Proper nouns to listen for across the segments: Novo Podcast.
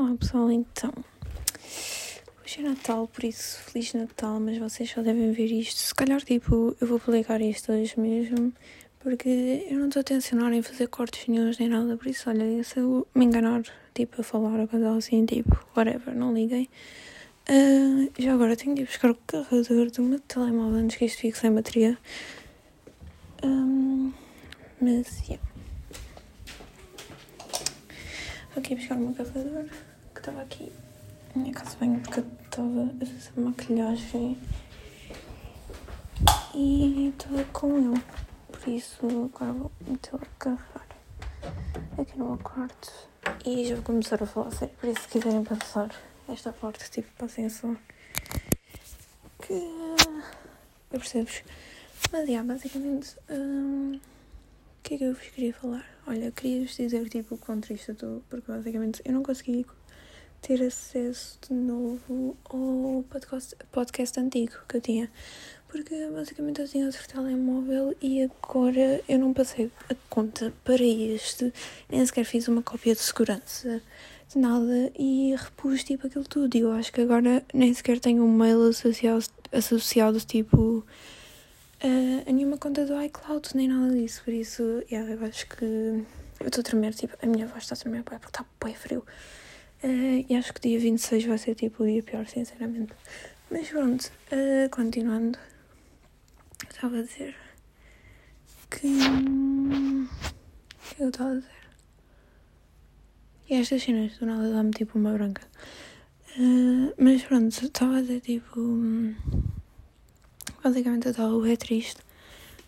Olá pessoal, então, hoje é Natal, por isso Feliz Natal, mas vocês só devem ver isto, se calhar tipo, eu vou publicar isto hoje mesmo, porque eu não estou a tencionar em fazer cortes nenhums nem nada, por isso olha, se eu me enganar, tipo, a falar ou coisa assim, tipo, whatever, não liguem. Já agora tenho de ir buscar o carregador do meu telemóvel antes que isto fique sem bateria, mas yeah. Vou aqui buscar o meu carregador. Estava aqui na minha casa de banho porque eu estava a fazer maquilhagem e estava com ele, por isso agora vou metê-lo a carregar aqui no meu quarto e já vou começar a falar sério, por isso se quiserem passar esta parte, tipo, passem só que eu percebo-vos. Mas é, basicamente o que é que eu vos queria falar? Olha, queria-vos dizer tipo o quão triste eu estou, porque basicamente eu não consegui ter acesso de novo ao podcast antigo que eu tinha, porque basicamente eu tinha outro telemóvel e agora eu não passei a conta para este, nem sequer fiz uma cópia de segurança de nada e repus tipo aquilo tudo, e eu acho que agora nem sequer tenho um mail associado tipo a nenhuma conta do iCloud nem nada disso, por isso yeah, eu acho que eu estou a tremer, tipo a minha voz está a tremer porque está bem frio. E acho que dia 26 vai ser tipo o dia pior, sinceramente. Mas pronto, continuando, estava a dizer que eu estava a dizer. E estas cenas do nada dá-me tipo uma branca. Mas pronto, estava a dizer tipo. Basicamente eu estava é triste.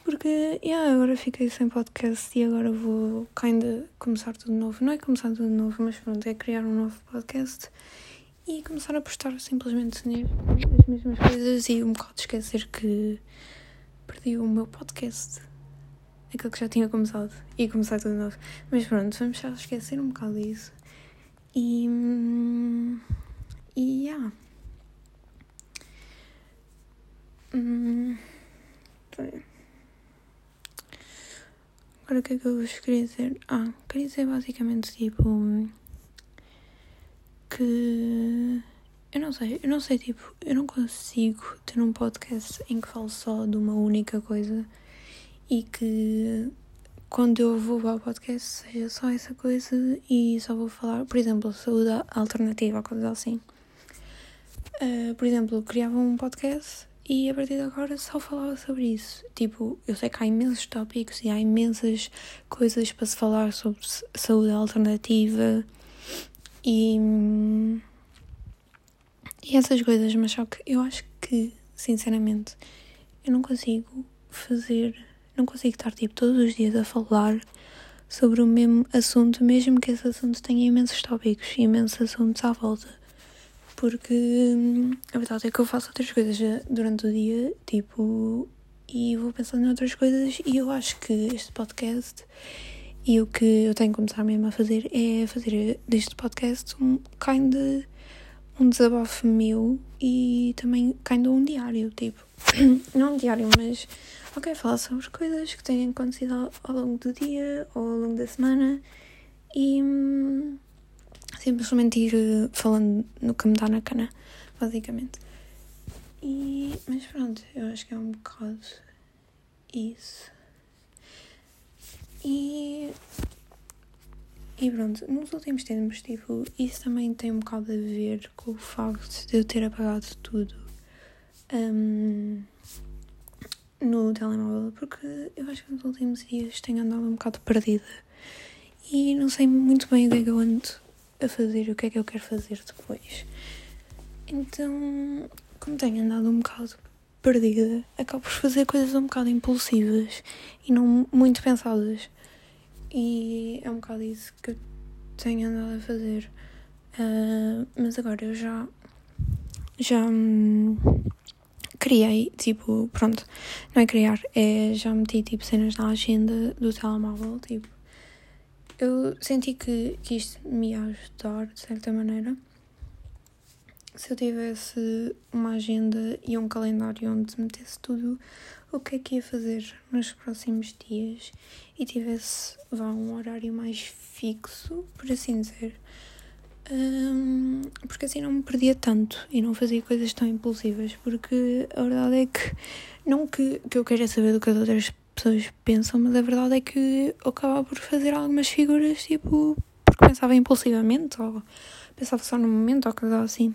Porque, agora fiquei sem podcast e agora vou ainda começar tudo de novo. Não é começar tudo de novo, mas pronto, é criar um novo podcast e começar a postar simplesmente as mesmas coisas e um bocado esquecer que perdi o meu podcast. Aquilo que já tinha começado e começar tudo de novo. Mas pronto, vamos já esquecer um bocado disso. Agora o que é que eu vos queria dizer? Queria dizer basicamente tipo que eu não sei tipo, eu não consigo ter um podcast em que falo só de uma única coisa e que quando eu vou para o podcast seja só essa coisa e só vou falar, por exemplo, saúde alternativa ou coisa assim. Por exemplo, eu criava um podcast e a partir de agora só falava sobre isso. Tipo, eu sei que há imensos tópicos e há imensas coisas para se falar sobre saúde alternativa e essas coisas, mas só que eu acho que, sinceramente, eu não consigo fazer, não consigo estar tipo todos os dias a falar sobre o mesmo assunto, mesmo que esse assunto tenha imensos tópicos e imensos assuntos à volta. Porque a verdade é que eu faço outras coisas durante o dia, tipo, e vou pensando em outras coisas, e eu acho que este podcast, e o que eu tenho que começar mesmo a fazer, é fazer deste podcast um desabafo meu, e também um diário, tipo, não um diário, mas, falar sobre coisas que têm acontecido ao longo do dia, ou ao longo da semana, e simplesmente ir falando no que me dá na cana, basicamente. Mas pronto, eu acho que é um bocado isso. E pronto, nos últimos tempos, tipo, isso também tem um bocado a ver com o facto de eu ter apagado tudo no telemóvel, porque eu acho que nos últimos dias tenho andado um bocado perdida e não sei muito bem o que é que eu ando a fazer, o que é que eu quero fazer depois. Então, como tenho andado um bocado perdida, acabo por fazer coisas um bocado impulsivas e não muito pensadas, e é um bocado isso que eu tenho andado a fazer. Mas agora eu já criei, tipo, pronto, não é criar, é já meti tipo cenas na agenda do telemóvel, tipo. Eu senti que isto me ia ajudar, de certa maneira, se eu tivesse uma agenda e um calendário onde metesse tudo o que é que ia fazer nos próximos dias e tivesse um horário mais fixo, por assim dizer, porque assim não me perdia tanto e não fazia coisas tão impulsivas, porque a verdade é que, não que eu queira saber do que as outras pessoas pensam, mas a verdade é que eu acabava por fazer algumas figuras, tipo, porque pensava impulsivamente, ou pensava só no momento, ou coisa assim.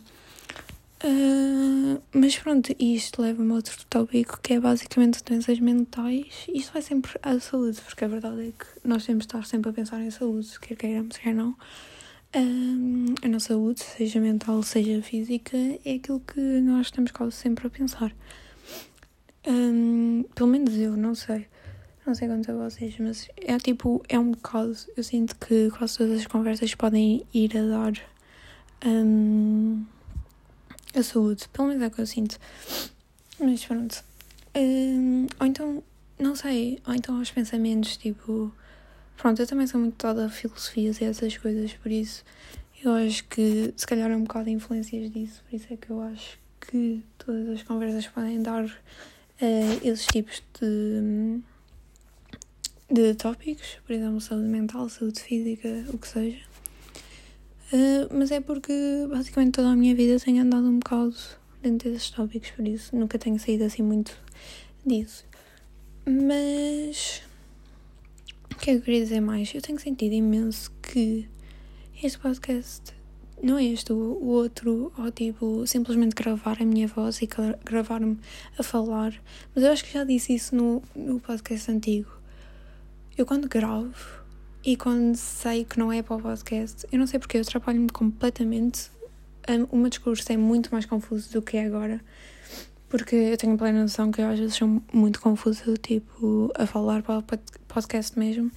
Mas pronto, isto leva-me a outro tópico, que é basicamente doenças mentais. Isto vai sempre à saúde, porque a verdade é que nós temos de estar sempre a pensar em saúde, quer queiramos, quer não. A nossa saúde, seja mental, seja física, é aquilo que nós estamos quase sempre a pensar. Pelo menos eu, não sei quanto a vocês, mas é tipo, é um bocado, eu sinto que quase todas as conversas podem ir a dar a saúde, pelo menos é o que eu sinto. Mas pronto. Ou então, não sei, ou então aos pensamentos, tipo... Pronto, eu também sou muito toda a filosofias e essas coisas, por isso eu acho que se calhar é um bocado de influências disso, por isso é que eu acho que todas as conversas podem dar esses tipos de tópicos, por exemplo, saúde mental, saúde física, o que seja. Mas é porque basicamente toda a minha vida tenho andado um bocado dentro desses tópicos, por isso nunca tenho saído assim muito disso. Mas o que é que eu queria dizer mais? Eu tenho sentido imenso que este podcast, não é este, o outro, ou tipo, simplesmente gravar a minha voz e gravar-me a falar, mas eu acho que já disse isso no podcast antigo. Eu quando gravo, e quando sei que não é para o podcast, eu não sei porque eu atrapalho-me completamente. O meu discurso é muito mais confuso do que é agora, porque eu tenho plena noção que eu às vezes sou muito confusa, tipo, a falar para o podcast mesmo,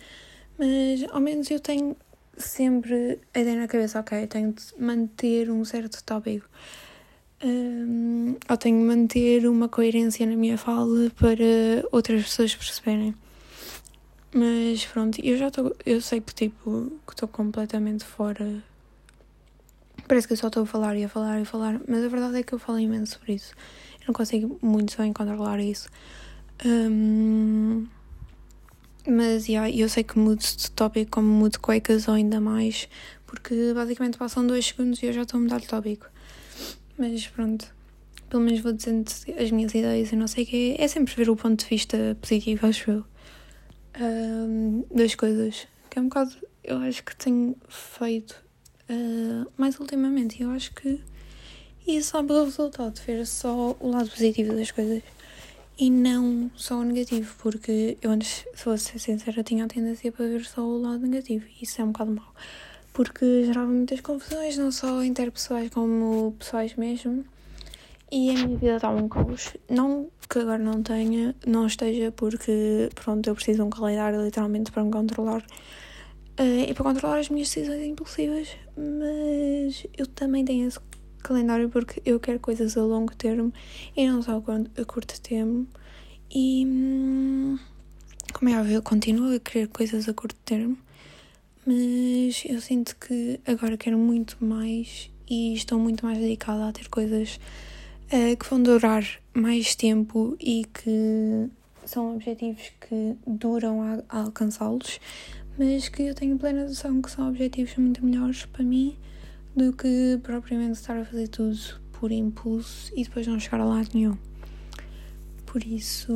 mas ao menos eu tenho sempre a ideia na cabeça, ok, eu tenho de manter um certo tópico, ou tenho de manter uma coerência na minha fala para outras pessoas perceberem. Mas pronto, eu sei que tipo, que estou completamente fora, parece que eu só estou a falar e a falar e a falar, mas a verdade é que eu falo imenso sobre isso, eu não consigo muito bem controlar isso, mas yeah, eu sei que mudo de tópico como mudo cuecas ou ainda mais, porque basicamente passam 2 segundos e eu já estou a mudar de tópico, mas pronto. Pelo menos vou dizendo as minhas ideias e não sei o que, é sempre ver o ponto de vista positivo, acho eu. Das coisas, que é um bocado, eu acho que tenho feito mais ultimamente, eu acho que isso só pelo resultado, ver só o lado positivo das coisas e não só o negativo, porque eu antes, se fosse sincera, tinha a tendência para ver só o lado negativo e isso é um bocado mau, porque gerava muitas confusões, não só interpessoais como pessoais mesmo, e a minha vida está um caos, não que agora não tenha, não esteja, porque pronto, eu preciso de um calendário literalmente para me controlar e para controlar as minhas decisões impulsivas, mas eu também tenho esse calendário porque eu quero coisas a longo termo e não só a curto termo, e como é óbvio, eu continuo a querer coisas a curto termo, mas eu sinto que agora quero muito mais e estou muito mais dedicada a ter coisas que vão durar mais tempo e que são objetivos que duram a alcançá-los, mas que eu tenho plena noção que são objetivos muito melhores para mim do que propriamente estar a fazer tudo por impulso e depois não chegar a lado nenhum. Por isso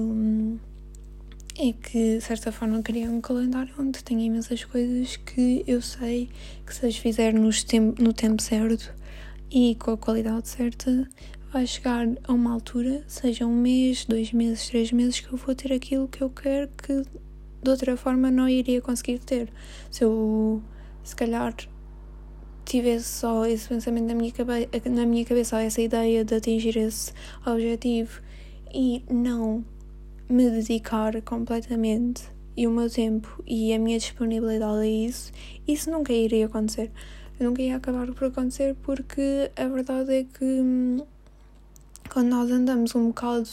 é que, de certa forma, eu queria um calendário onde tenho imensas coisas que eu sei que, se as fizer no tempo certo e com a qualidade certa, vai chegar a uma altura, seja 1 mês, 2 meses, 3 meses, que eu vou ter aquilo que eu quero, que de outra forma não iria conseguir ter. Se eu, se calhar, tivesse só esse pensamento na minha cabeça, ou essa ideia de atingir esse objetivo, e não me dedicar completamente, e o meu tempo, e a minha disponibilidade a isso nunca iria acontecer. Eu nunca ia acabar por acontecer, porque a verdade é que... Quando nós andamos um bocado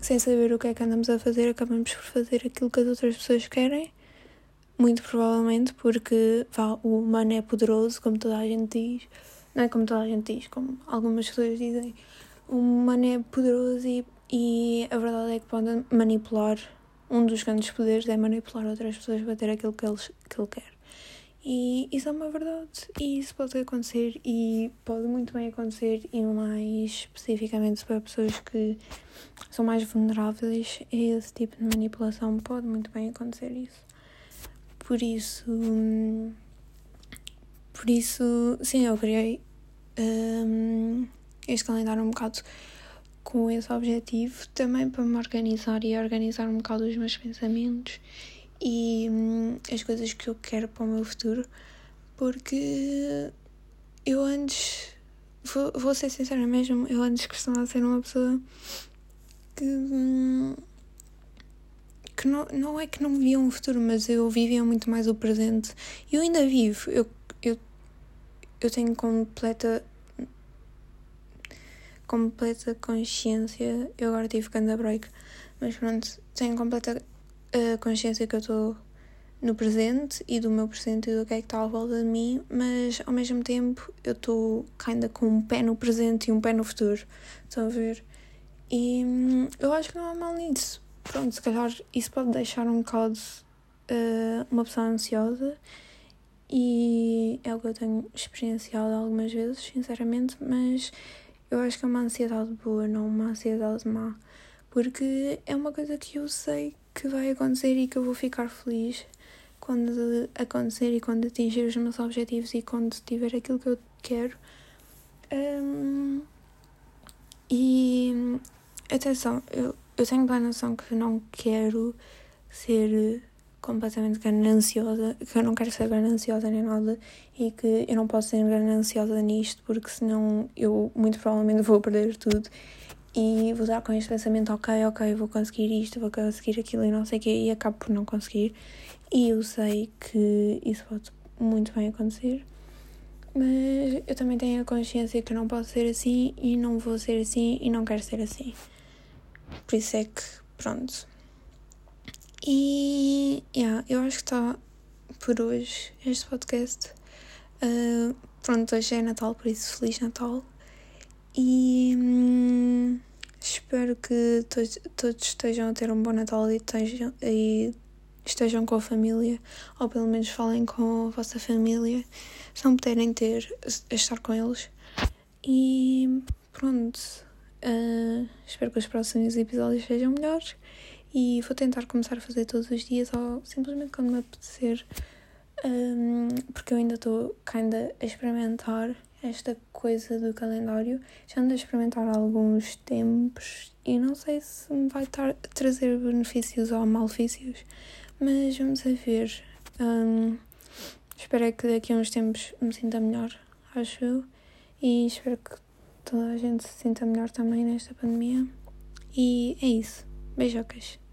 sem saber o que é que andamos a fazer, acabamos por fazer aquilo que as outras pessoas querem, muito provavelmente, porque o humano é poderoso, como toda a gente diz, não é como toda a gente diz, como algumas pessoas dizem, o humano é poderoso e a verdade é que pode manipular, um dos grandes poderes é manipular outras pessoas para ter aquilo que ele quer. E isso é uma verdade, e isso pode acontecer, e pode muito bem acontecer, e mais especificamente para pessoas que são mais vulneráveis a esse tipo de manipulação, pode muito bem acontecer isso. Por isso, sim, eu criei este calendário um bocado com esse objetivo, também para me organizar e organizar um bocado os meus pensamentos e as coisas que eu quero para o meu futuro, porque eu antes, vou ser sincera mesmo, eu antes costumava ser uma pessoa que não é que não vivia um futuro, mas eu vivia muito mais o presente, e eu ainda vivo, eu tenho completa consciência, eu agora tive que andar break, mas pronto, tenho completa a consciência que eu estou no presente e do meu presente e do que é que está à volta de mim, mas ao mesmo tempo eu estou ainda com um pé no presente e um pé no futuro, estão a ver? E eu acho que não há mal nisso. Pronto, se calhar isso pode deixar um bocado uma pessoa ansiosa, e é o que eu tenho experienciado algumas vezes, sinceramente, mas eu acho que é uma ansiedade boa, não uma ansiedade má, porque é uma coisa que eu sei que vai acontecer e que eu vou ficar feliz quando acontecer e quando atingir os meus objetivos e quando tiver aquilo que eu quero. E atenção, eu tenho bem noção que não quero ser completamente gananciosa, que eu não quero ser gananciosa nem nada, e que eu não posso ser gananciosa nisto, porque senão eu muito provavelmente vou perder tudo. E vou dar com este pensamento, ok, vou conseguir isto, vou conseguir aquilo e não sei o quê, e acabo por não conseguir. E eu sei que isso pode muito bem acontecer. Mas eu também tenho a consciência que não posso ser assim, e não vou ser assim, e não quero ser assim. Por isso é que, pronto. E, eu acho que está por hoje este podcast. Pronto, hoje é Natal, por isso Feliz Natal. E espero que todos estejam a ter um bom Natal e estejam com a família, ou pelo menos falem com a vossa família, se não puderem estar com eles. E pronto, espero que os próximos episódios sejam melhores, e vou tentar começar a fazer todos os dias, ou simplesmente quando me apetecer, porque eu ainda estou a experimentar esta coisa do calendário, já ando a experimentar há alguns tempos e não sei se me vai trazer benefícios ou malefícios, mas vamos a ver. Espero é que daqui a uns tempos me sinta melhor, acho eu, e espero que toda a gente se sinta melhor também nesta pandemia, e é isso, beijocas.